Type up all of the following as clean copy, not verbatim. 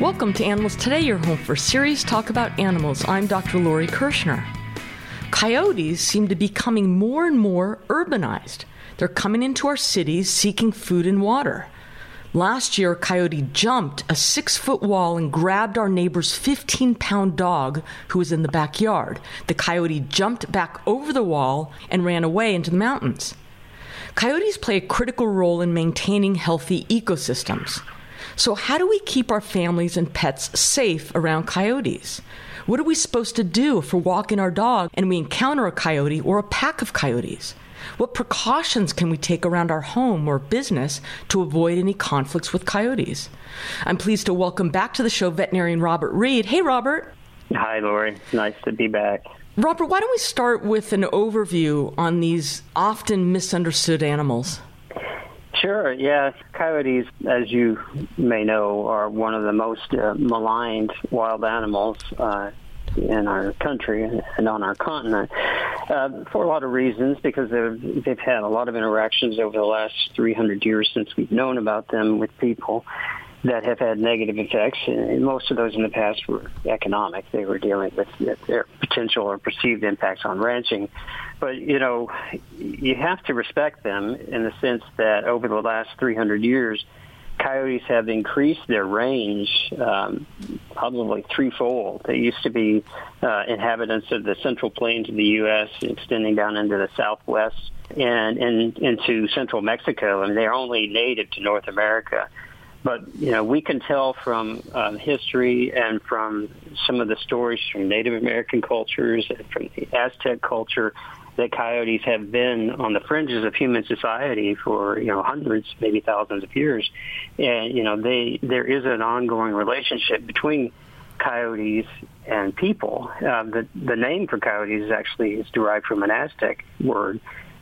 Welcome to Animals Today, your home for serious talk about animals. I'm Dr. Lori Kirschner. Coyotes seem to be becoming more and more urbanized. They're coming into our cities seeking food and water. Last year, a coyote jumped a 6-foot wall and grabbed our neighbor's 15-pound dog who was in the backyard. The coyote jumped back over the wall and ran away into the mountains. Coyotes play a critical role in maintaining healthy ecosystems. So how do we keep our families and pets safe around coyotes? What are we supposed to do if we're walking our dog and we encounter a coyote or a pack of coyotes? What precautions can we take around our home or business to avoid any conflicts with coyotes? I'm pleased to welcome back to the show veterinarian Robert Reed. Hey, Robert. Hi, Lori. Nice to be back. Robert, why don't we start with an overview on these often misunderstood animals? Sure, yeah. Coyotes, as you may know, are one of the most maligned wild animals in our country and on our continent for a lot of reasons, because they've had a lot of interactions over the last 300 years since we've known about them with people that have had negative effects, and most of those in the past were economic. They were dealing with their potential or perceived impacts on ranching. But, you know, you have to respect them in the sense that over the last 300 years, coyotes have increased their range probably threefold. They used to be inhabitants of the central plains of the U.S., extending down into the southwest and into central Mexico, and they're only native to North America. But, you know, we can tell from history and from some of the stories from Native American cultures and from the Aztec culture that coyotes have been on the fringes of human society for, you know, hundreds, maybe thousands of years. And, you know, there is an ongoing relationship between coyotes and people. The name for coyotes is derived from an Aztec word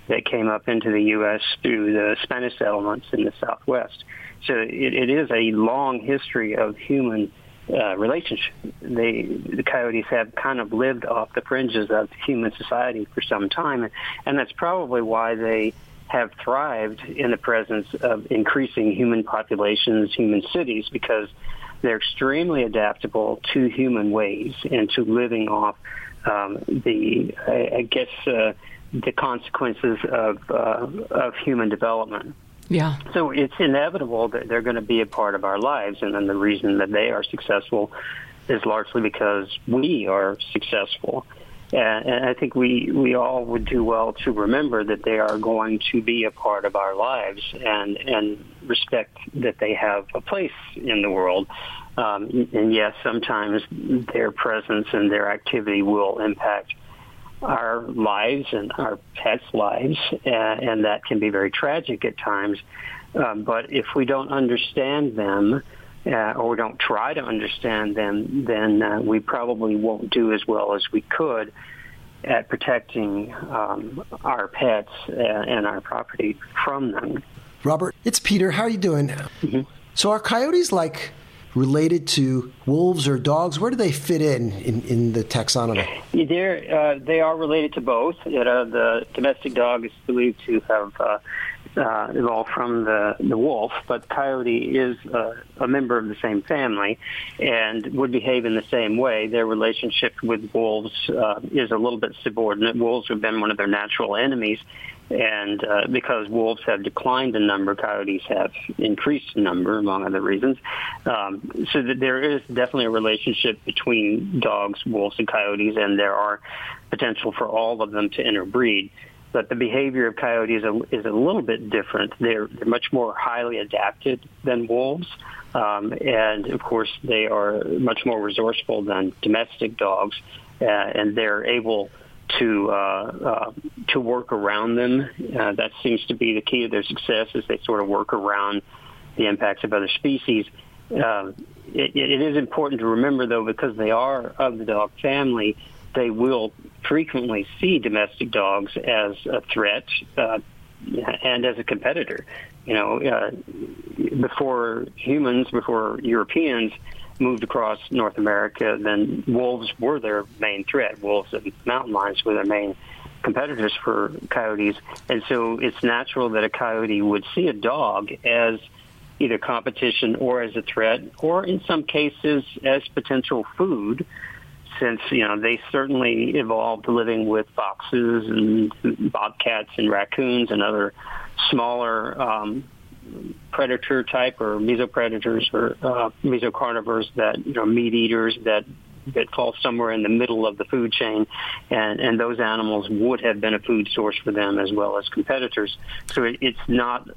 that came up into the U.S. through the Spanish settlements in the Southwest. So it is a long history of human relationship. The coyotes have kind of lived off the fringes of human society for some time, and that's probably why they have thrived in the presence of increasing human populations, human cities, because they're extremely adaptable to human ways and to living off the consequences of human development. Yeah. So it's inevitable that they're going to be a part of our lives, and then the reason that they are successful is largely because we are successful. And I think we all would do well to remember that they are going to be a part of our lives and respect that they have a place in the world. And yes, sometimes their presence and their activity will impact our lives and our pets' lives, and that can be very tragic at times. But if we don't understand them, or we don't try to understand them, then we probably won't do as well as we could at protecting our pets and our property from them. Robert, it's Peter. How are you doing? Mm-hmm. So are coyotes like related to wolves or dogs? Where do they fit in the taxonomy? They are related to both. You know, the domestic dog is believed to have evolved from the wolf, but coyote is a member of the same family and would behave in the same way. Their relationship with wolves is a little bit subordinate. Wolves have been one of their natural enemies, and because wolves have declined in number, coyotes have increased in number, among other reasons. So that there is definitely a relationship between dogs, wolves, and coyotes, and there are potential for all of them to interbreed. But the behavior of coyotes is a little bit different. They're much more highly adapted than wolves. And, of course, they are much more resourceful than domestic dogs, and they're able to work around them. That seems to be the key to their success, is they sort of work around the impacts of other species. It is important to remember, though, because they are of the dog family, they will frequently see domestic dogs as a threat and as a competitor. You know, before Europeans moved across North America, then wolves were their main threat. Wolves and mountain lions were their main competitors for coyotes. And so it's natural that a coyote would see a dog as either competition or as a threat, or in some cases as potential food, since, you know, they certainly evolved living with foxes and bobcats and raccoons and other smaller predator type or mesopredators or mesocarnivores that, you know, meat eaters that fall somewhere in the middle of the food chain, and those animals would have been a food source for them as well as competitors. So it's not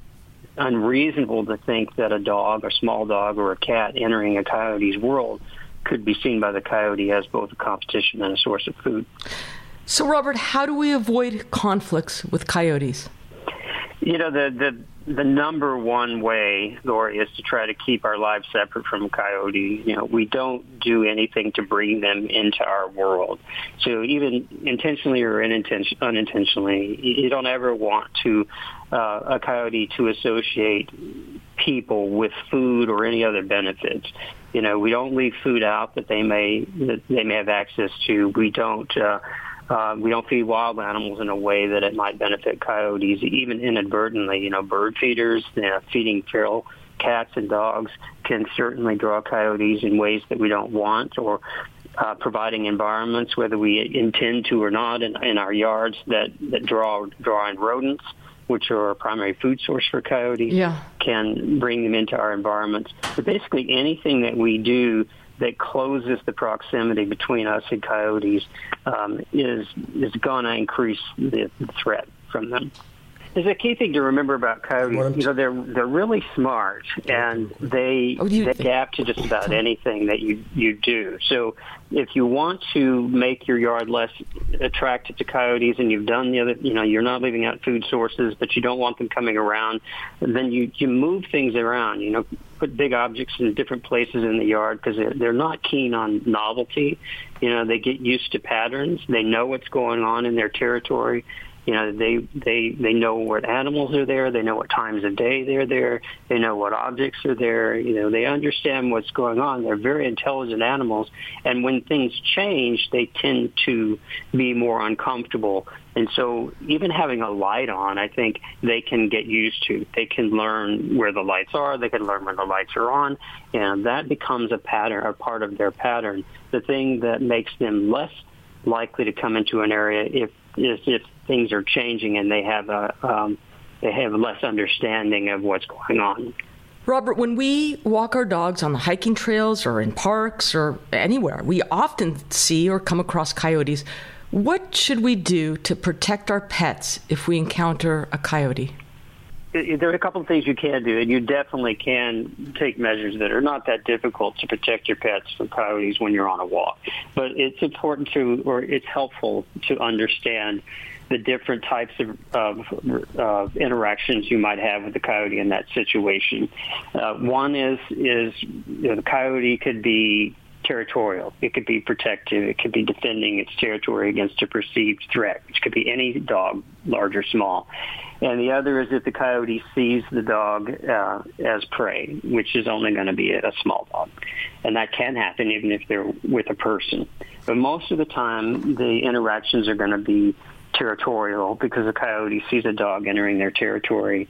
unreasonable to think that a dog, a small dog, or a cat entering a coyote's world could be seen by the coyote as both a competition and a source of food. So, Robert, how do we avoid conflicts with coyotes? You know, the number one way, Lori, is to try to keep our lives separate from coyote. You know, we don't do anything to bring them into our world. So even intentionally or unintentionally, you don't ever want to a coyote to associate people with food or any other benefits. You know, we don't leave food out that they may have access to. We don't feed wild animals in a way that it might benefit coyotes, even inadvertently. You know, bird feeders, feeding feral cats and dogs can certainly draw coyotes in ways that we don't want, or providing environments, whether we intend to or not, in our yards that draw in rodents, which are a primary food source for coyotes, can bring them into our environments. So basically anything that we do that closes the proximity between us and coyotes is going to increase the threat from them. There's a key thing to remember about coyotes. You know, they're really smart, and they adapt to just about anything that you do. So if you want to make your yard less attractive to coyotes, and you've done the other, you know, you're not leaving out food sources, but you don't want them coming around, then you move things around. You know, put big objects in different places in the yard, because they're not keen on novelty. You know, they get used to patterns. They know what's going on in their territory. You know, they know what animals are there. They know what times of day they're there. They know what objects are there. You know, they understand what's going on. They're very intelligent animals. And when things change, they tend to be more uncomfortable. And so even having a light on, I think they can get used to. They can learn where the lights are. They can learn when the lights are on. And that becomes a pattern, a part of their pattern. The thing that makes them less likely to come into an area if things are changing and they have a less understanding of what's going on. Robert, when we walk our dogs on the hiking trails or in parks or anywhere, we often see or come across coyotes. What should we do to protect our pets if we encounter a coyote? There are a couple of things you can do, and you definitely can take measures that are not that difficult to protect your pets from coyotes when you're on a walk. But it's important it's helpful to understand the different types of interactions you might have with the coyote in that situation. One is the coyote could be territorial. It could be protective. It could be defending its territory against a perceived threat, which could be any dog, large or small. And the other is if the coyote sees the dog as prey, which is only going to be a small dog. And that can happen even if they're with a person. But most of the time, the interactions are going to be territorial, because the coyote sees a dog entering their territory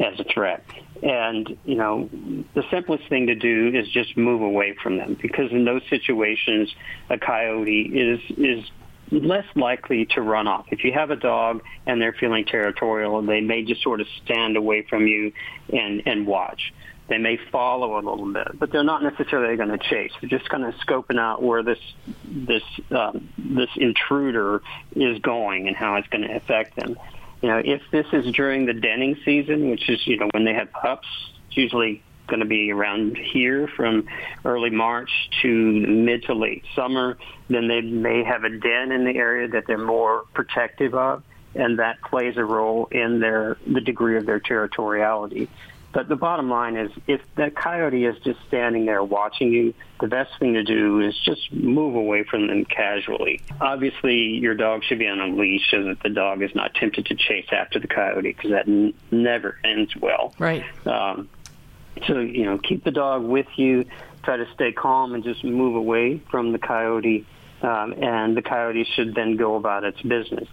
as a threat. And, you know, the simplest thing to do is just move away from them, because in those situations, a coyote is less likely to run off. If you have a dog and they're feeling territorial, they may just sort of stand away from you and watch. They may follow a little bit, but they're not necessarily going to chase. They're just kind of scoping out where this intruder is going and how it's going to affect them. You know, if this is during the denning season, which is, you know, when they have pups, it's usually going to be around here from early March to mid to late summer, then they may have a den in the area that they're more protective of, and that plays a role in the degree of their territoriality. But the bottom line is, if that coyote is just standing there watching you, the best thing to do is just move away from them casually. Obviously, your dog should be on a leash so that the dog is not tempted to chase after the coyote, because that never ends well. Right. So, you know, keep the dog with you. Try to stay calm and just move away from the coyote, and the coyote should then go about its business.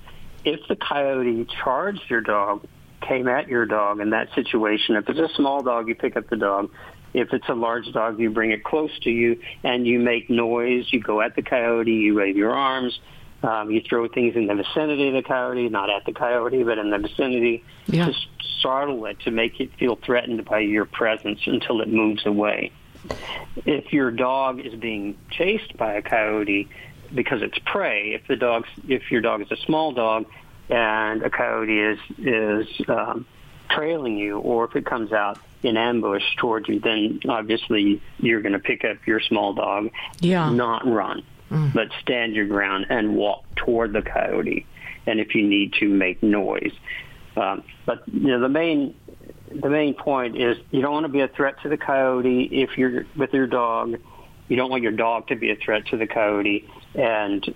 If the coyote charged your dog, came at your dog in that situation. If it's a small dog, you pick up the dog. If it's a large dog, you bring it close to you, and you make noise. You go at the coyote. You wave your arms. You throw things in the vicinity of the coyote, not at the coyote, but in the vicinity, to startle it, to make it feel threatened by your presence until it moves away. If your dog is being chased by a coyote because it's prey, if your dog is a small dog and a coyote is trailing you, or if it comes out in ambush towards you, then obviously you're going to pick up your small dog, not run. But stand your ground and walk toward the coyote, and if you need to, make noise. But you know, the main point is you don't want to be a threat to the coyote if you're with your dog. You don't want your dog to be a threat to the coyote, and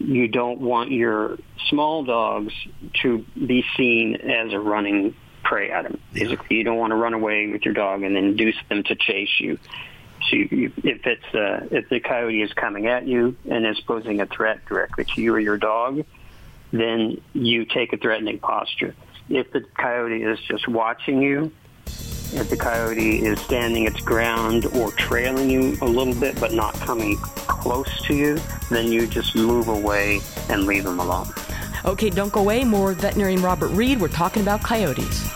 you don't want your small dogs to be seen as a running prey item. Basically, you don't want to run away with your dog and induce them to chase you. So if the coyote is coming at you and is posing a threat directly to you or your dog, then you take a threatening posture. If the coyote is just watching you, if the coyote is standing its ground or trailing you a little bit but not coming close to you, then you just move away and leave them alone. Okay, don't go away. More with veterinarian Robert Reed. We're talking about coyotes.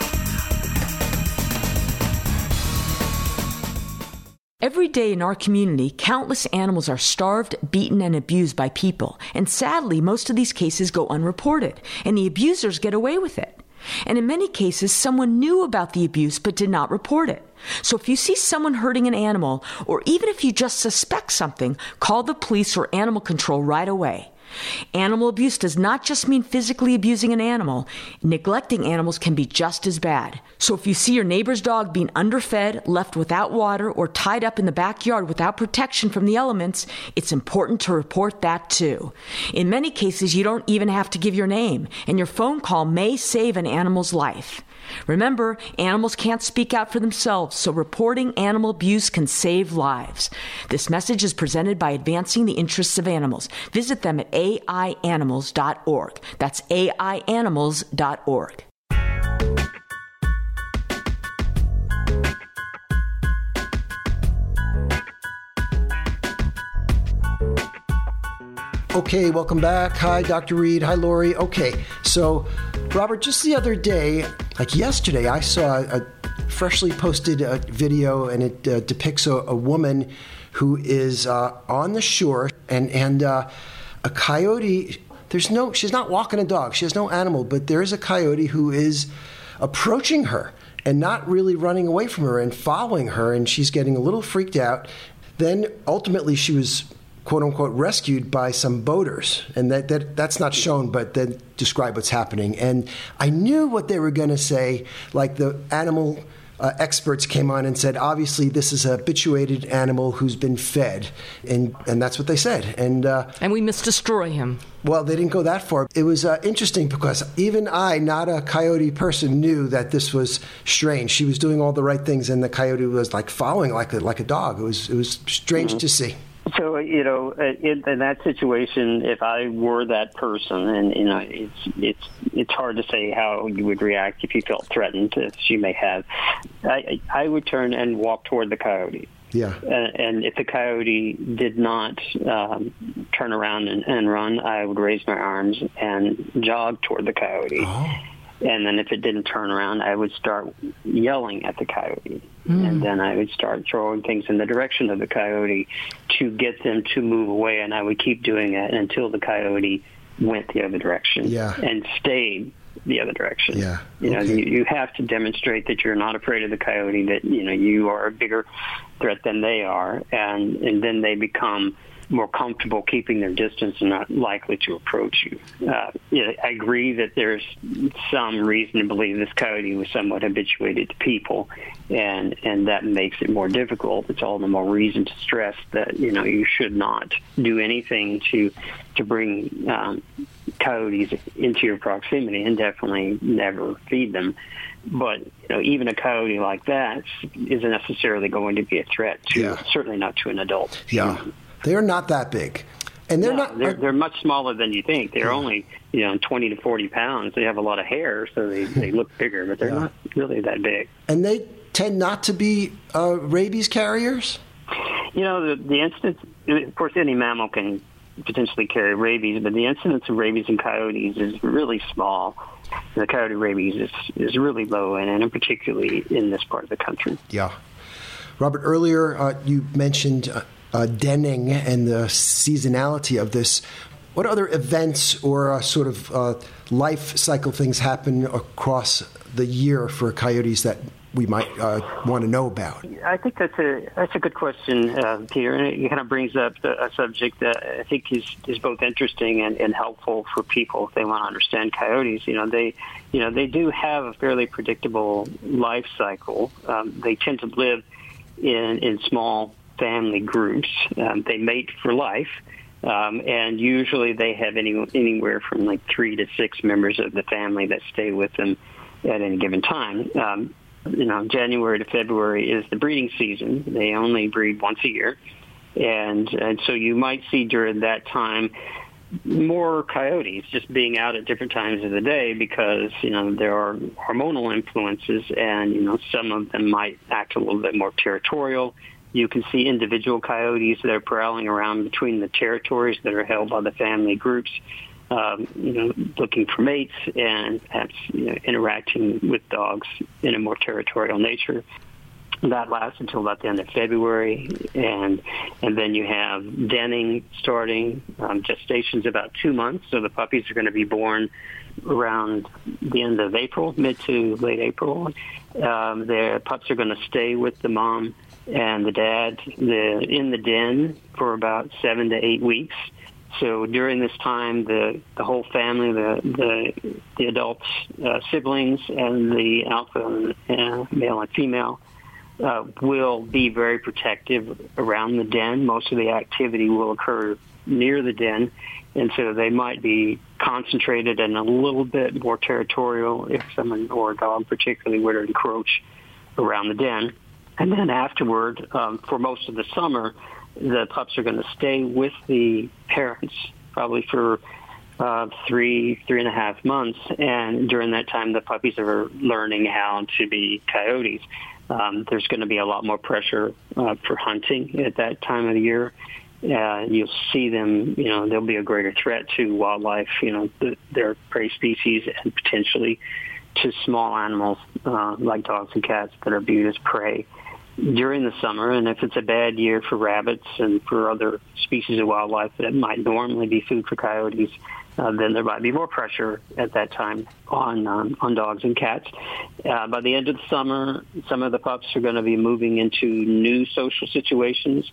Every day in our community, countless animals are starved, beaten, and abused by people. And sadly, most of these cases go unreported, and the abusers get away with it. And in many cases, someone knew about the abuse but did not report it. So if you see someone hurting an animal, or even if you just suspect something, call the police or animal control right away. Animal abuse does not just mean physically abusing an animal. Neglecting animals can be just as bad. So if you see your neighbor's dog being underfed, left without water, or tied up in the backyard without protection from the elements, it's important to report that too. In many cases, you don't even have to give your name, and your phone call may save an animal's life. Remember, animals can't speak out for themselves, so reporting animal abuse can save lives. This message is presented by Advancing the Interests of Animals. Visit them at AIAnimals.org. That's AIAnimals.org. Okay, welcome back. Hi, Dr. Reed. Hi, Lori. Okay, so Robert, just the other day, like yesterday, I saw a freshly posted video, and it depicts a woman who is on the shore, and a coyote. She's not walking a dog. She has no animal, but there is a coyote who is approaching her and not really running away from her and following her, and she's getting a little freaked out. Then ultimately, she was, quote unquote, rescued by some boaters, and that's not shown, but then describe what's happening. And I knew what they were going to say. Like, the animal experts came on and said, obviously this is a habituated animal who's been fed, and that's what they said. And we must destroy him. Well, they didn't go that far. It was interesting because even I, not a coyote person, knew that this was strange. She was doing all the right things, and the coyote was like following like a dog. It was strange to see. So, you know, in that situation, if I were that person, and, you know, it's hard to say how you would react if you felt threatened, as you may have, I would turn and walk toward the coyote. Yeah. And if the coyote did not turn around and run, I would raise my arms and jog toward the coyote. Oh. And then if it didn't turn around, I would start yelling at the coyote. Mm. And then I would start throwing things in the direction of the coyote to get them to move away. And I would keep doing it until the coyote went the other direction and stayed the other direction. Yeah. You know, you have to demonstrate that you're not afraid of the coyote, that, you know, you are a bigger threat than they are. And then they become more comfortable keeping their distance and not likely to approach you. I agree that there's some reason to believe this coyote was somewhat habituated to people, and that makes it more difficult. It's all the more reason to stress that, you know, you should not do anything to bring coyotes into your proximity, and definitely never feed them. But, you know, even a coyote like that isn't necessarily going to be a threat to, certainly not to an adult. Yeah. They're not that big. And they're they're much smaller than you think. They're only 20 to 40 pounds. They have a lot of hair, so they look bigger, but they're not really that big. And they tend not to be rabies carriers? You know, the incidence, of course, any mammal can potentially carry rabies, but the incidence of rabies in coyotes is really small. The coyote rabies is really low, and particularly in this part of the country. Yeah. Robert, earlier you mentioned denning and the seasonality of this. What other events or sort of life cycle things happen across the year for coyotes that we might want to know about? I think that's a good question, Peter. And it kind of brings up a subject that I think is both interesting and helpful for people if they want to understand coyotes. They do have a fairly predictable life cycle. They tend to live in small family groups. They mate for life, and usually they have anywhere from like 3 to 6 members of the family that stay with them at any given time. January to February is the breeding season. They only breed once a year, and so you might see during that time more coyotes just being out at different times of the day because, there are hormonal influences, and, some of them might act a little bit more territorial. You can see individual coyotes that are prowling around between the territories that are held by the family groups, looking for mates and perhaps interacting with dogs in a more territorial nature. That lasts until about the end of February, and then you have denning starting. Gestation's about 2 months, so the puppies are going to be born around the end of April, mid to late April. Their pups are going to stay with the mom and the dad in the den for about 7 to 8 weeks. So during this time, the whole family, the adult siblings, and the alpha male and female, will be very protective around the den. Most of the activity will occur near the den, and so they might be concentrated and a little bit more territorial if someone or a dog particularly were to encroach around the den. And then afterward, for most of the summer, the pups are going to stay with the parents probably for 3.5 months, and during that time the puppies are learning how to be coyotes. There's going to be a lot more pressure for hunting at that time of the year. You'll see them, they'll be a greater threat to wildlife, their prey species, and potentially to small animals like dogs and cats that are viewed as prey during the summer. And if it's a bad year for rabbits and for other species of wildlife that might normally be food for coyotes, then there might be more pressure at that time on dogs and cats. By the end of the summer, some of the pups are going to be moving into new social situations.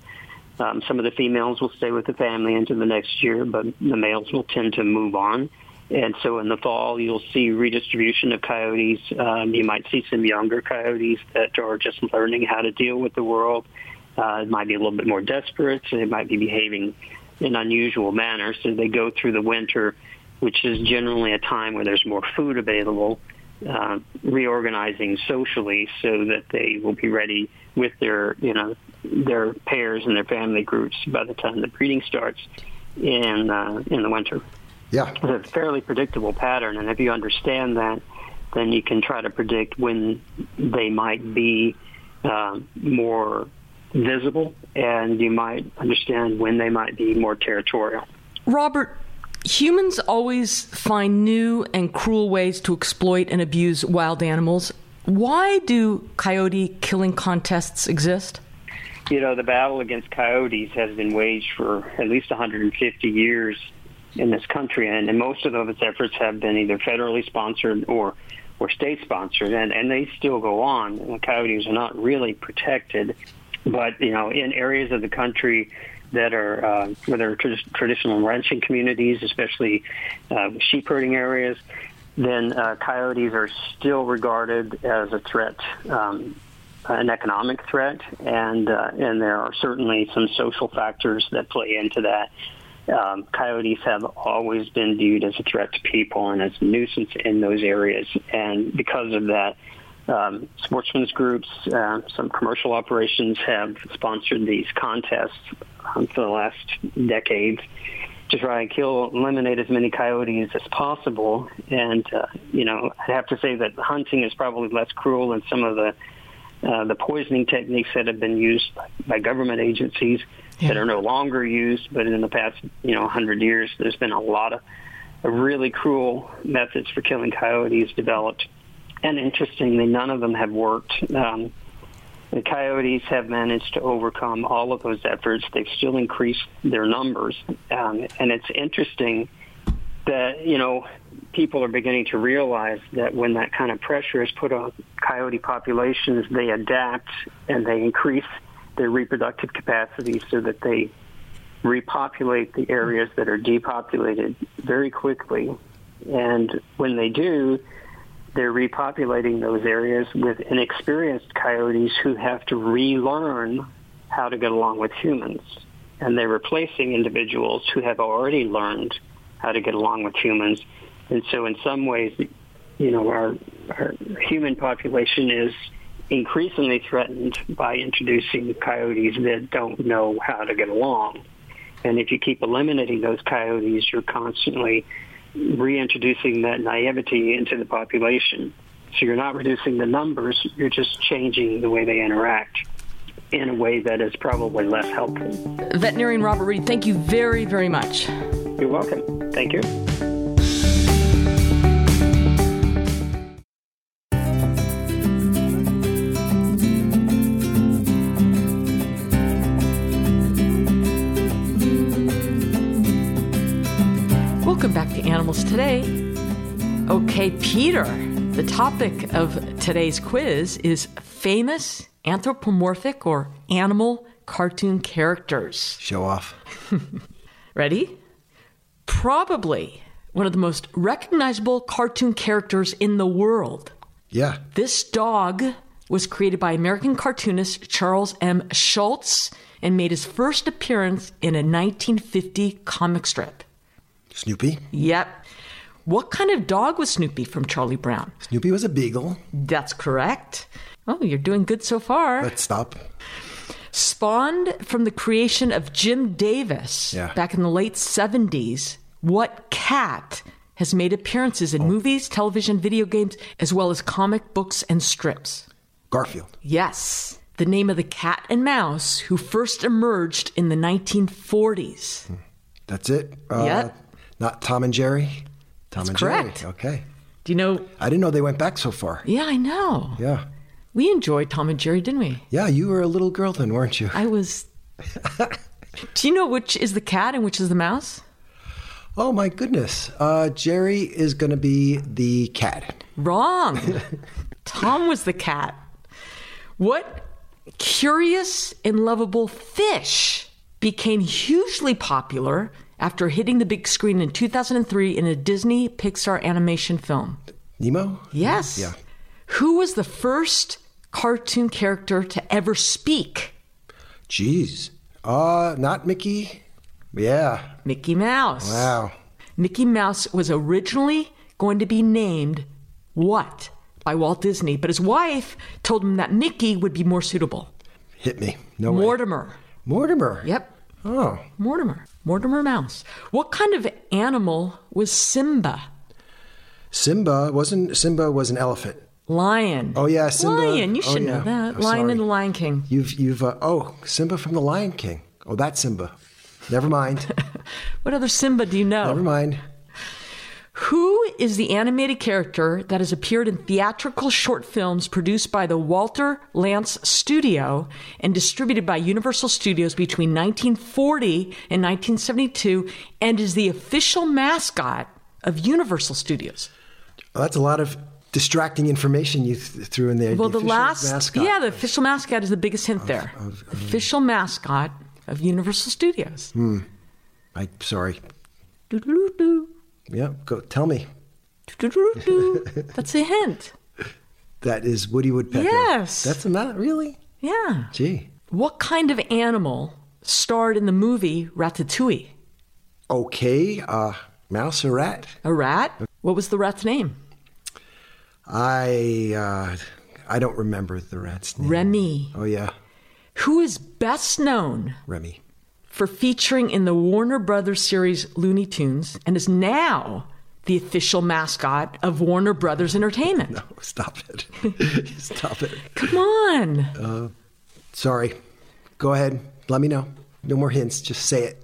Some of the females will stay with the family into the next year, but the males will tend to move on. And so in the fall, you'll see redistribution of coyotes. You might see some younger coyotes that are just learning how to deal with the world. It might be a little bit more desperate, so they might be behaving in unusual manners. So they go through the winter, which is generally a time where there's more food available, reorganizing socially so that they will be ready with their pairs and their family groups by the time the breeding starts in the winter. Yeah. It's a fairly predictable pattern, and if you understand that, then you can try to predict when they might be more visible, and you might understand when they might be more territorial. Robert, humans always find new and cruel ways to exploit and abuse wild animals. Why do coyote killing contests exist? The battle against coyotes has been waged for at least 150 years in this country, and most of its efforts have been either federally sponsored or state-sponsored, and they still go on. And the coyotes are not really protected. But, in areas of the country that are where there are traditional ranching communities, especially sheep herding areas, then coyotes are still regarded as a threat, an economic threat, and there are certainly some social factors that play into that. Coyotes have always been viewed as a threat to people and as a nuisance in those areas, and because of that, sportsmen's groups, some commercial operations have sponsored these contests for the last decade to try and kill, eliminate as many coyotes as possible. And, you know, I have to say that hunting is probably less cruel than some of the poisoning techniques that have been used by government agencies that are no longer used. But in the past, 100 years, there's been a lot of really cruel methods for killing coyotes developed. And interestingly, none of them have worked. The coyotes have managed to overcome all of those efforts. They've still increased their numbers. And it's interesting that, people are beginning to realize that when that kind of pressure is put on coyote populations, they adapt and they increase their reproductive capacity so that they repopulate the areas that are depopulated very quickly. And when they do, they're repopulating those areas with inexperienced coyotes who have to relearn how to get along with humans. And they're replacing individuals who have already learned how to get along with humans. And so in some ways, our human population is increasingly threatened by introducing coyotes that don't know how to get along. And if you keep eliminating those coyotes, you're constantly reintroducing that naivety into the population. So you're not reducing the numbers, you're just changing the way they interact in a way that is probably less helpful. Veterinarian Robert Reed, thank you very, very much. You're welcome. Thank you. Today. Okay, Peter, the topic of today's quiz is famous anthropomorphic or animal cartoon characters. Show off. Ready? Probably one of the most recognizable cartoon characters in the world. Yeah. This dog was created by American cartoonist Charles M. Schulz and made his first appearance in a 1950 comic strip. Snoopy? Yep. What kind of dog was Snoopy from Charlie Brown? Snoopy was a beagle. That's correct. Oh, you're doing good so far. Let's stop. Spawned from the creation of Jim Davis back in the late 70s, what cat has made appearances in movies, television, video games, as well as comic books and strips? Garfield. Yes. The name of the cat and mouse who first emerged in the 1940s. That's it? Yep. Not Tom and Jerry? Tom and Jerry. Okay. Do you know? I didn't know they went back so far. Yeah, I know. Yeah. We enjoyed Tom and Jerry, didn't we? Yeah, you were a little girl then, weren't you? I was. Do you know which is the cat and which is the mouse? Oh, my goodness. Jerry is going to be the cat. Wrong. Tom was the cat. What curious and lovable fish became hugely popular after hitting the big screen in 2003 in a Disney Pixar animation film? Nemo? Yes. Yeah. Who was the first cartoon character to ever speak? Jeez. Not Mickey? Yeah. Mickey Mouse. Wow. Mickey Mouse was originally going to be named what? By Walt Disney, but his wife told him that Mickey would be more suitable. Hit me. No way. Mortimer. Mortimer? Yep. Oh. Mortimer. Mortimer Mouse. What kind of animal was Simba? Simba was an elephant. Lion. Oh yeah, Simba. Lion. You should know that. Lion and the Lion King. You've Simba from the Lion King. Oh, that's Simba. Never mind. What other Simba do you know? Never mind. Who is the animated character that has appeared in theatrical short films produced by the Walter Lantz Studio and distributed by Universal Studios between 1940 and 1972 and is the official mascot of Universal Studios? Well, that's a lot of distracting information you threw in there. Well, the last mascot. Yeah, the official mascot is the biggest hint there. Official mascot of Universal Studios. I'm sorry. Do-do-do-do. Yeah, go tell me. That's a hint. That is Woody Woodpecker. Yes. That's not really? Yeah. Gee. What kind of animal starred in the movie Ratatouille? Okay, mouse or rat? A rat. What was the rat's name? I I don't remember the rat's name. Remy. Oh, yeah. Who is best known? Remy. For featuring in the Warner Brothers series Looney Tunes, and is now the official mascot of Warner Brothers Entertainment. No, stop it. Stop it. Come on. Sorry. Go ahead. Let me know. No more hints. Just say it.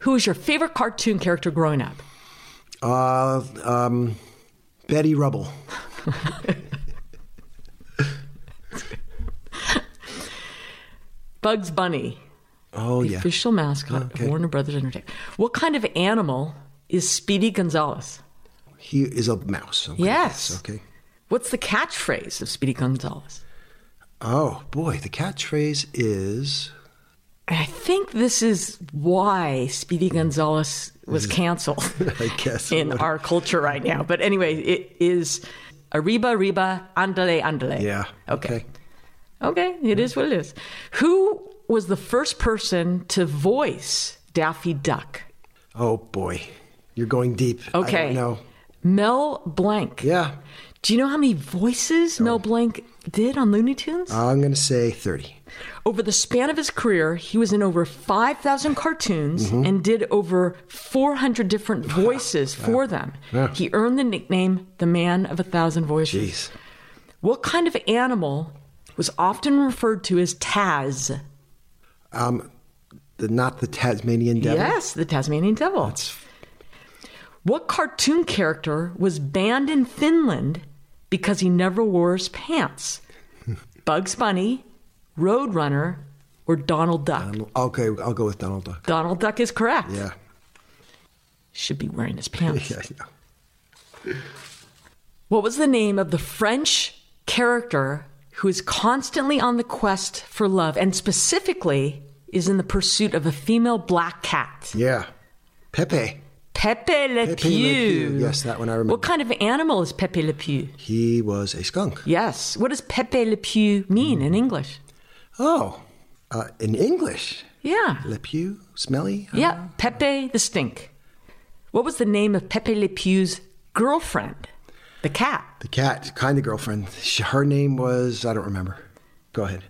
Who is your favorite cartoon character growing up? Betty Rubble. Bugs Bunny. Oh, yeah. Official mascot of Warner Brothers Entertainment. What kind of animal is Speedy Gonzales? He is a mouse. Okay. Yes. Okay. What's the catchphrase of Speedy Gonzales? Oh, boy. The catchphrase is... I think this is why Speedy Gonzales was canceled I guess in our culture right now. But anyway, it is arriba, arriba, andale, andale. Yeah. Okay. Okay. It is what it is. Who was the first person to voice Daffy Duck? Oh, boy. You're going deep. Okay. I don't know. Mel Blanc. Yeah. Do you know how many voices Mel Blanc did on Looney Tunes? I'm going to say 30. Over the span of his career, he was in over 5,000 cartoons and did over 400 different voices for them. Yeah. He earned the nickname, the Man of 1,000 Voices. Jeez. What kind of animal was often referred to as Taz? Not the Tasmanian Devil? Yes, the Tasmanian Devil. What cartoon character was banned in Finland because he never wore his pants? Bugs Bunny, Roadrunner, or Donald Duck? Okay, I'll go with Donald Duck. Donald Duck is correct. Yeah. Should be wearing his pants. Yeah. What was the name of the French character who is constantly on the quest for love and specifically is in the pursuit of a female black cat? Yeah. Pepe Le Pew. Yes, that one I remember. What kind of animal is Pepe Le Pew? He was a skunk. Yes. What does Pepe Le Pew mean in English? Oh, in English? Yeah. Le Pew, smelly? Yeah, Pepe the Stink. What was the name of Pepe Le Pew's girlfriend? The cat. The cat, kind of girlfriend. Her name was, I don't remember. Go ahead.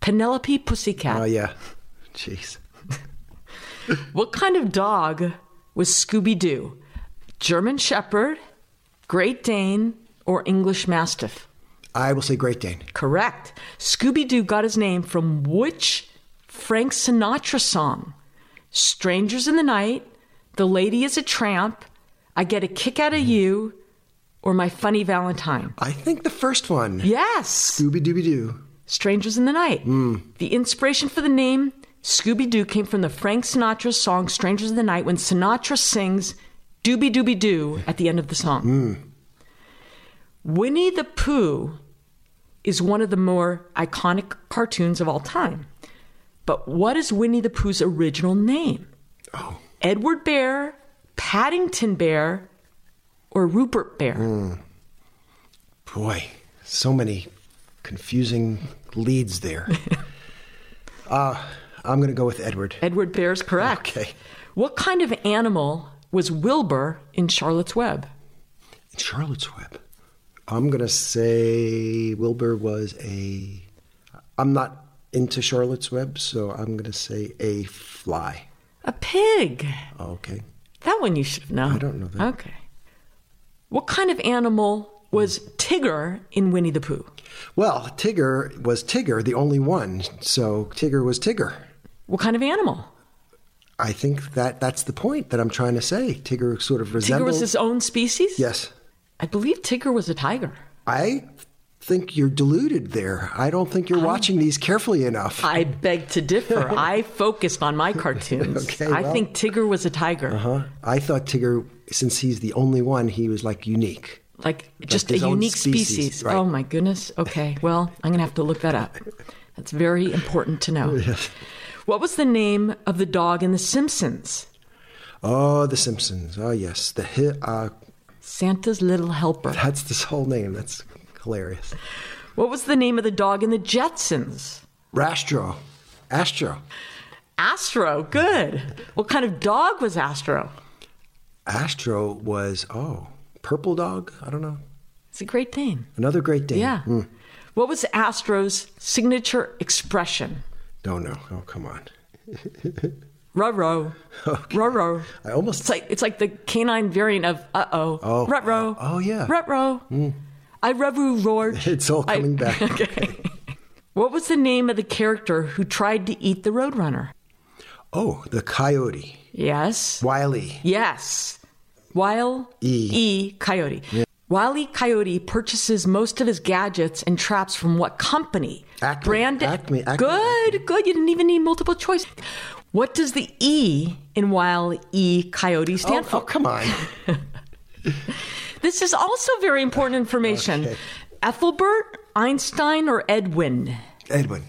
Penelope Pussycat. Oh, yeah. Jeez. What kind of dog was Scooby-Doo? German Shepherd, Great Dane, or English Mastiff? I will say Great Dane. Correct. Scooby-Doo got his name from which Frank Sinatra song? Strangers in the Night, The Lady is a Tramp, I Get a Kick Out of You, or My Funny Valentine? I think the first one. Yes. Scooby-Dooby-Doo. Strangers in the Night. The inspiration for the name Scooby-Doo came from the Frank Sinatra song Strangers in the Night when Sinatra sings Dooby-Dooby-Doo at the end of the song. Winnie the Pooh is one of the more iconic cartoons of all time. But what is Winnie the Pooh's original name? Oh. Edward Bear, Paddington Bear, or Rupert Bear? Boy, so many confusing leads there. I'm going to go with Edward. Edward Bear's correct. Okay. What kind of animal was Wilbur in Charlotte's Web? In Charlotte's Web? I'm going to say Wilbur was a... I'm not into Charlotte's Web, so I'm going to say a fly. A pig. Okay. That one you should know. I don't know that. Okay. What kind of animal was Tigger in Winnie the Pooh? Well, Tigger was Tigger, the only one. So Tigger was Tigger. What kind of animal? I think that's the point that I'm trying to say. Tigger sort of resembled... Tigger was his own species? Yes. I believe Tigger was a tiger. I think you're deluded there. I don't think you're watching these carefully enough. I beg to differ. I focused on my cartoons. I think Tigger was a tiger. I thought Tigger, since he's the only one, he was like unique. Like just a unique species. Right. Oh, my goodness. Okay. Well, I'm going to have to look that up. That's very important to know. Yes. What was the name of the dog in The Simpsons? Oh, The Simpsons. Oh, yes. Santa's Little Helper. That's this whole name. That's hilarious. What was the name of the dog in The Jetsons? Rastro. Astro. Good. What kind of dog was Astro? Astro was... purple dog? I don't know. It's a Great Dane. Another Great Dane. Yeah. Mm. What was Astro's signature expression? Don't know. Oh, come on. Ruh-roh. Okay. Ruh-roh. I almost... It's like the canine variant of uh-oh. Oh. Ruh-roh. Oh, yeah. Ruh-roh. Mm. I ruh-roh-roared. It's all coming back. Okay. What was the name of the character who tried to eat the Roadrunner? Oh, the coyote. Yes. Wile E. Yes. Wile E. Coyote. Yeah. Wile E. Coyote purchases most of his gadgets and traps from what company? Acme. Good. You didn't even need multiple choice. What does the E in Wile E. Coyote stand for? Oh, come on. This is also very important information. Okay. Ethelbert, Einstein, or Edwin? Edwin.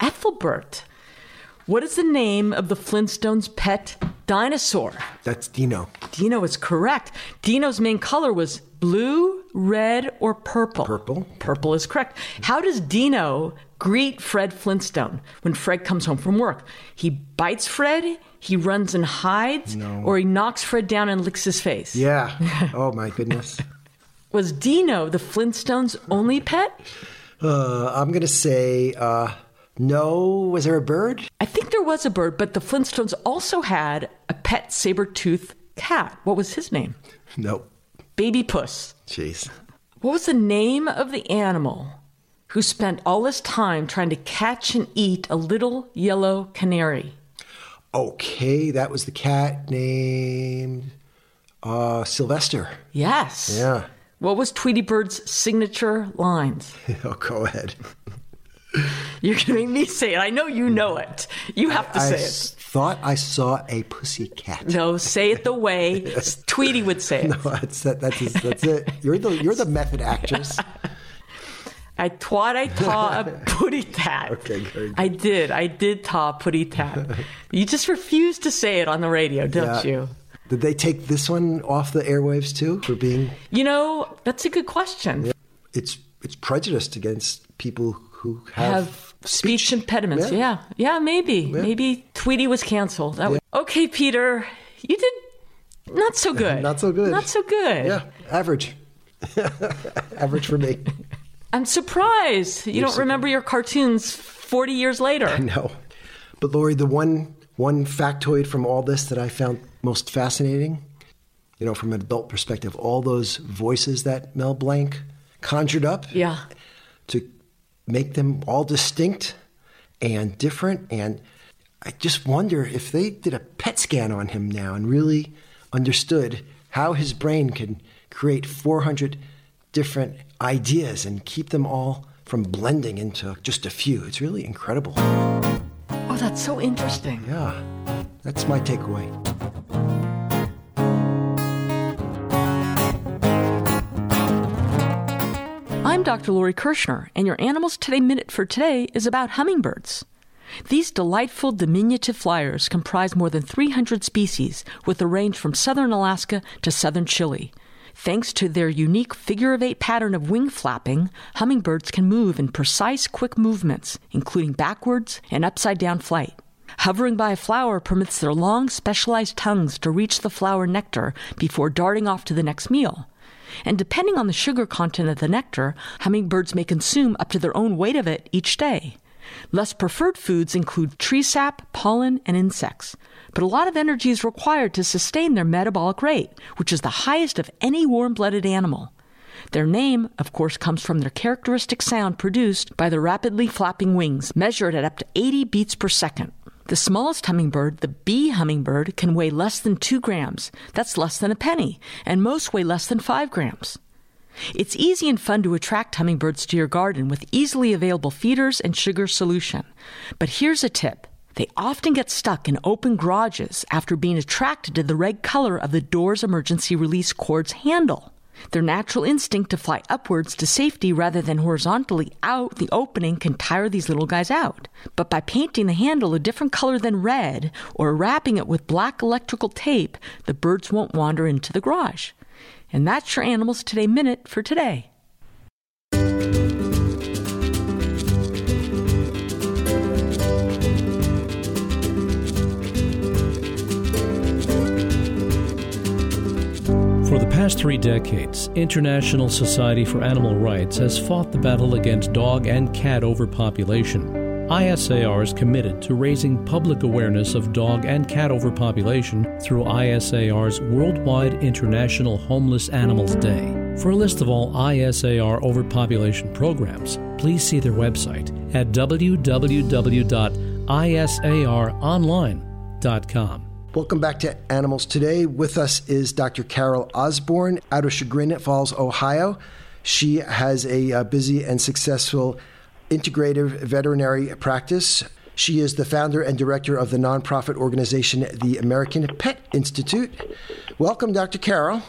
Ethelbert. What is the name of the Flintstones' pet dinosaur? That's Dino. Dino is correct. Dino's main color was blue, red, or purple? Purple. Purple is correct. How does Dino greet Fred Flintstone when Fred comes home from work? He bites Fred, he runs and hides, or he knocks Fred down and licks his face? Yeah. Oh, my goodness. Was Dino the Flintstones' only pet? I'm going to say no. Was there a bird? I think there was a bird, but the Flintstones also had a pet saber-toothed cat. What was his name? Nope. Baby Puss. Jeez. What was the name of the animal who spent all his time trying to catch and eat a little yellow canary? Okay, that was the cat named Sylvester. Yes. Yeah. What was Tweety Bird's signature lines? Oh, go ahead. You're going to make me say it. I know you know it. You have to say it. I thought I saw a pussy cat. No, say it the way Tweety would say it. No, that's it. You're the method actress. I twat I taw a putty tat. Okay, good. I did taw a putty tat. You just refuse to say it on the radio, don't you? Did they take this one off the airwaves too for being? You know, that's a good question. Yeah. It's prejudiced against people who have speech impediments. Yeah. Yeah, maybe. Yeah. Maybe Tweety was canceled. Okay, Peter, you did not so good. Not so good. Yeah, average. Average for me. I'm surprised you don't remember your cartoons 40 years later. I know. But Lori, the one factoid from all this that I found most fascinating, you know, from an adult perspective, all those voices that Mel Blanc conjured up to make them all distinct and different. And I just wonder if they did a PET scan on him now and really understood how his brain can create 400 different ideas and keep them all from blending into just a few. It's really incredible. Oh, that's so interesting. Yeah, that's my takeaway. I'm Dr. Lori Kirschner, and your Animals Today Minute for today is about hummingbirds. These delightful diminutive flyers comprise more than 300 species, with a range from southern Alaska to southern Chile. Thanks to their unique figure-of-eight pattern of wing flapping, hummingbirds can move in precise, quick movements, including backwards and upside-down flight. Hovering by a flower permits their long, specialized tongues to reach the flower nectar before darting off to the next meal. And depending on the sugar content of the nectar, hummingbirds may consume up to their own weight of it each day. Less preferred foods include tree sap, pollen, and insects. But a lot of energy is required to sustain their metabolic rate, which is the highest of any warm-blooded animal. Their name, of course, comes from their characteristic sound produced by the rapidly flapping wings, measured at up to 80 beats per second. The smallest hummingbird, the bee hummingbird, can weigh less than 2 grams. That's less than a penny, and most weigh less than 5 grams. It's easy and fun to attract hummingbirds to your garden with easily available feeders and sugar solution. But here's a tip. They often get stuck in open garages after being attracted to the red color of the door's emergency release cord's handle. Their natural instinct to fly upwards to safety rather than horizontally out the opening can tire these little guys out. But by painting the handle a different color than red or wrapping it with black electrical tape, the birds won't wander into the garage. And that's your Animals Today Minute for today. For the past past 3 decades, International Society for Animal Rights has fought the battle against dog and cat overpopulation. ISAR is committed to raising public awareness of dog and cat overpopulation through ISAR's Worldwide International Homeless Animals Day. For a list of all ISAR overpopulation programs, please see their website at www.isaronline.com. Welcome back to Animals Today. With us is Dr. Carol Osborne out of Chagrin Falls, Ohio. She has a busy and successful integrative veterinary practice. She is the founder and director of the nonprofit organization, the American Pet Institute. Welcome, Dr. Carol.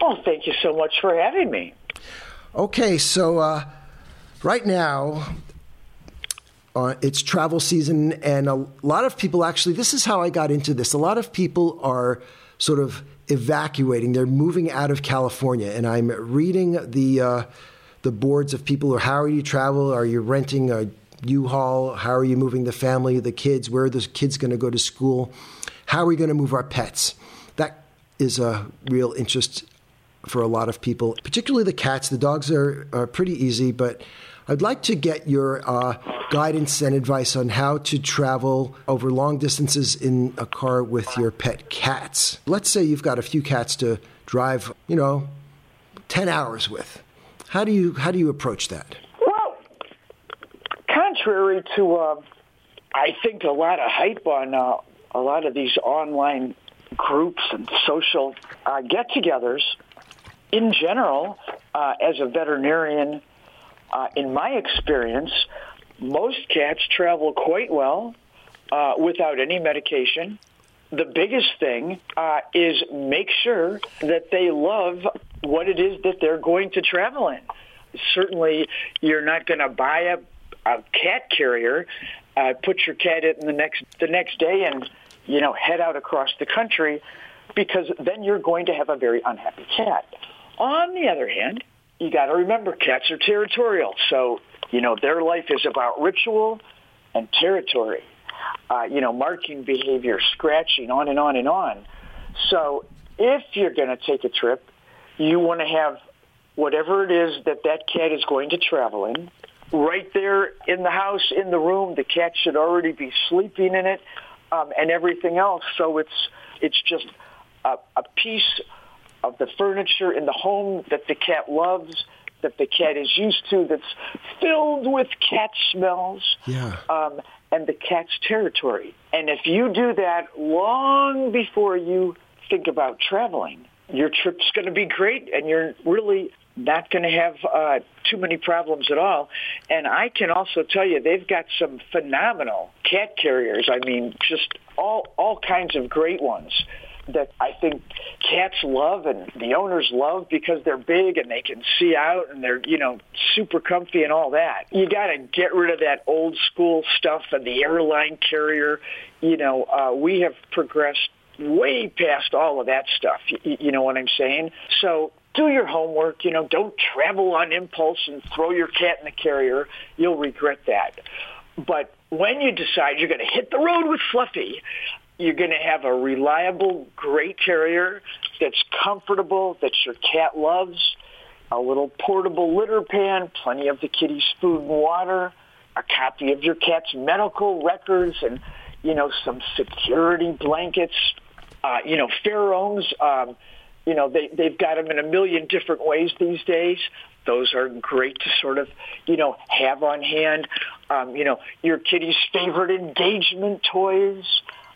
Oh, thank you so much for having me. Okay, so right now, it's travel season, and a lot of people actually, this is how I got into this. A lot of people are sort of evacuating. They're moving out of California, and I'm reading the boards of people who, how are you travel? Are you renting a U-Haul? How are you moving the family, the kids? Where are the kids going to go to school? How are we going to move our pets? That is a real interest for a lot of people, particularly the cats. The dogs are pretty easy, but I'd like to get your guidance and advice on how to travel over long distances in a car with your pet cats. Let's say you've got a few cats to drive, 10 hours with. How do you approach that? Well, contrary to I think a lot of hype on a lot of these online groups and social get-togethers, in general, as a veterinarian, in my experience, most cats travel quite well without any medication. The biggest thing is make sure that they love what it is that they're going to travel in. Certainly, you're not going to buy a cat carrier, put your cat in the next day, and head out across the country, because then you're going to have a very unhappy cat. On the other hand, you got to remember cats are territorial, so their life is about ritual and territory. Marking behavior, scratching, on and on and on. So if you're going to take a trip, you want to have whatever it is that cat is going to travel in, right there in the house, in the room. The cat should already be sleeping in it, and everything else. So it's just a piece of the furniture in the home that the cat loves, that the cat is used to, that's filled with cat smells, and the cat's territory. And if you do that long before you think about traveling, your trip's going to be great, and you're really not going to have too many problems at all. And I can also tell you they've got some phenomenal cat carriers. I mean, just all kinds of great ones that I think cats love and the owners love because they're big and they can see out and they're, super comfy and all that. You got to get rid of that old school stuff and the airline carrier. We have progressed way past all of that stuff. You know what I'm saying? So do your homework. Don't travel on impulse and throw your cat in the carrier. You'll regret that. But when you decide you're going to hit the road with Fluffy, you're going to have a reliable, great carrier that's comfortable, that your cat loves, a little portable litter pan, plenty of the kitty's food and water, a copy of your cat's medical records, and, some security blankets, pheromones. They've got them in a million different ways these days. Those are great to sort of, have on hand. Your kitty's favorite engagement toys.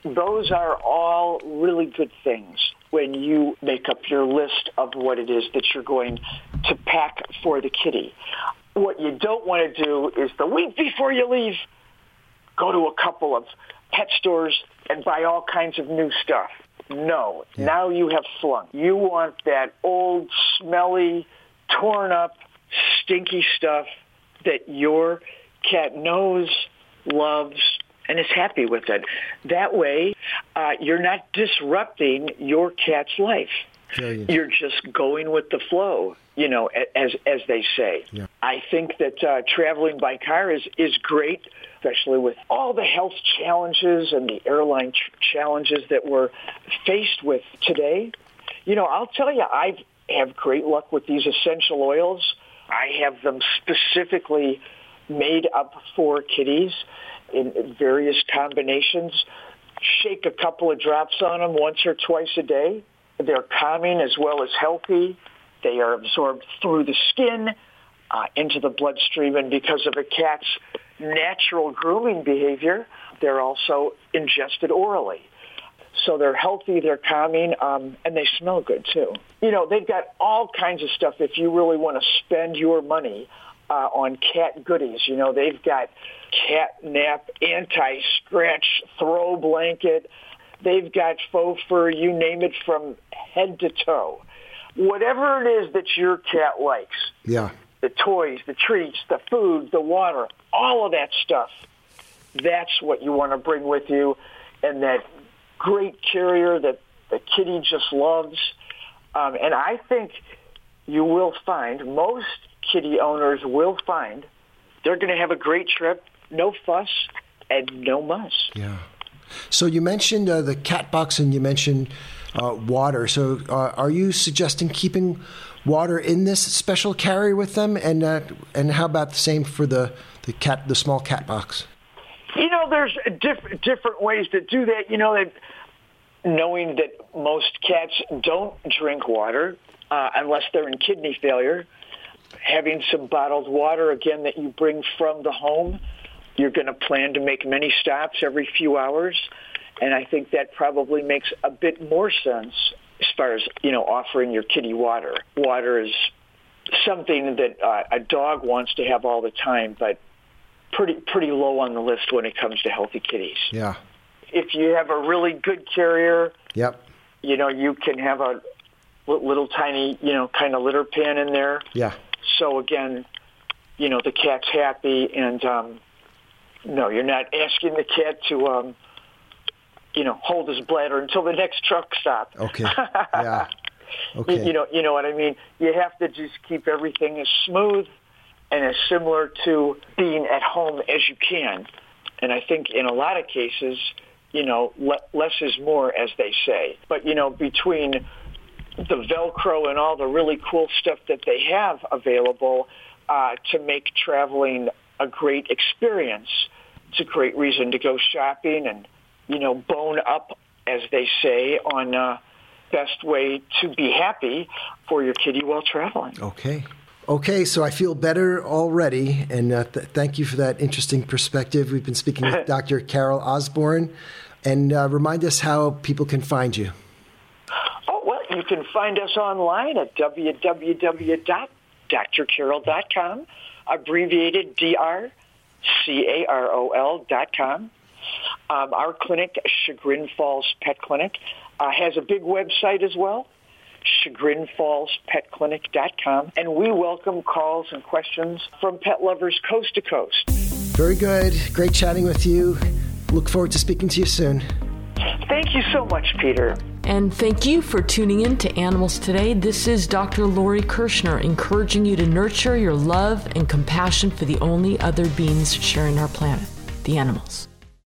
Those are all really good things when you make up your list of what it is that you're going to pack for the kitty. What you don't want to do is the week before you leave, go to a couple of pet stores and buy all kinds of new stuff. No, now you have flung. You want that old, smelly, torn up, stinky stuff that your cat knows, loves, and is happy with it. That way, you're not disrupting your cat's life. Brilliant. You're just going with the flow, as they say. Yeah. I think that traveling by car is great, especially with all the health challenges and the airline challenges that we're faced with today. I'll tell you, I've have great luck with these essential oils. I have them specifically made up for kitties in various combinations. Shake a couple of drops on them once or twice a day. They're calming as well as healthy. They are absorbed through the skin into the bloodstream, and because of a cat's natural grooming behavior, they're also ingested orally. So they're healthy, they're calming, and they smell good, too. You know, they've got all kinds of stuff if you really want to spend your money on cat goodies. You know, they've got cat nap, anti-scratch, throw blanket. They've got faux fur, you name it, from head to toe. Whatever it is that your cat likes, yeah, the toys, the treats, the food, the water, all of that stuff, that's what you want to bring with you, and that great carrier that the kitty just loves. And I think you will find, most kitty owners will find, they're going to have a great trip, no fuss and no muss. Yeah. So you mentioned the cat box and you mentioned water. So are you suggesting keeping water in this special carrier with them? And how about the same for the small cat box? You know, there's different ways to do that. You know, that knowing that most cats don't drink water unless they're in kidney failure, having some bottled water, again, that you bring from the home, you're going to plan to make many stops every few hours. And I think that probably makes a bit more sense as far as, you know, offering your kitty water. Water is something that a dog wants to have all the time, but pretty low on the list when it comes to healthy kitties. Yeah. If you have a really good carrier, yep, you know, you can have a little tiny, you know, kind of litter pan in there. Yeah. So again, you know, the cat's happy, and no, you're not asking the cat to, you know, hold his bladder until the next truck stop. Okay. Yeah. Okay. You know what I mean? You have to just keep everything as smooth and as similar to being at home as you can. And I think in a lot of cases, you know, less is more, as they say. But, you know, between the Velcro and all the really cool stuff that they have available to make traveling a great experience, it's a great reason to go shopping and, you know, bone up, as they say, on best way to be happy for your kitty while traveling. Okay. Okay, so I feel better already, and thank you for that interesting perspective. We've been speaking with Dr. Carol Osborne, and remind us how people can find you. Oh, well, you can find us online at www.drcarol.com, abbreviated drcarol.com. Our clinic, Chagrin Falls Pet Clinic, has a big website as well, ChagrinFallsPetClinic.com, and we welcome calls and questions from pet lovers coast to coast. Very good. Great chatting with you. Look forward to speaking to you soon. Thank you so much, Peter. And thank you for tuning in to Animals Today. This is Dr. Lori Kirschner, encouraging you to nurture your love and compassion for the only other beings sharing our planet, the animals.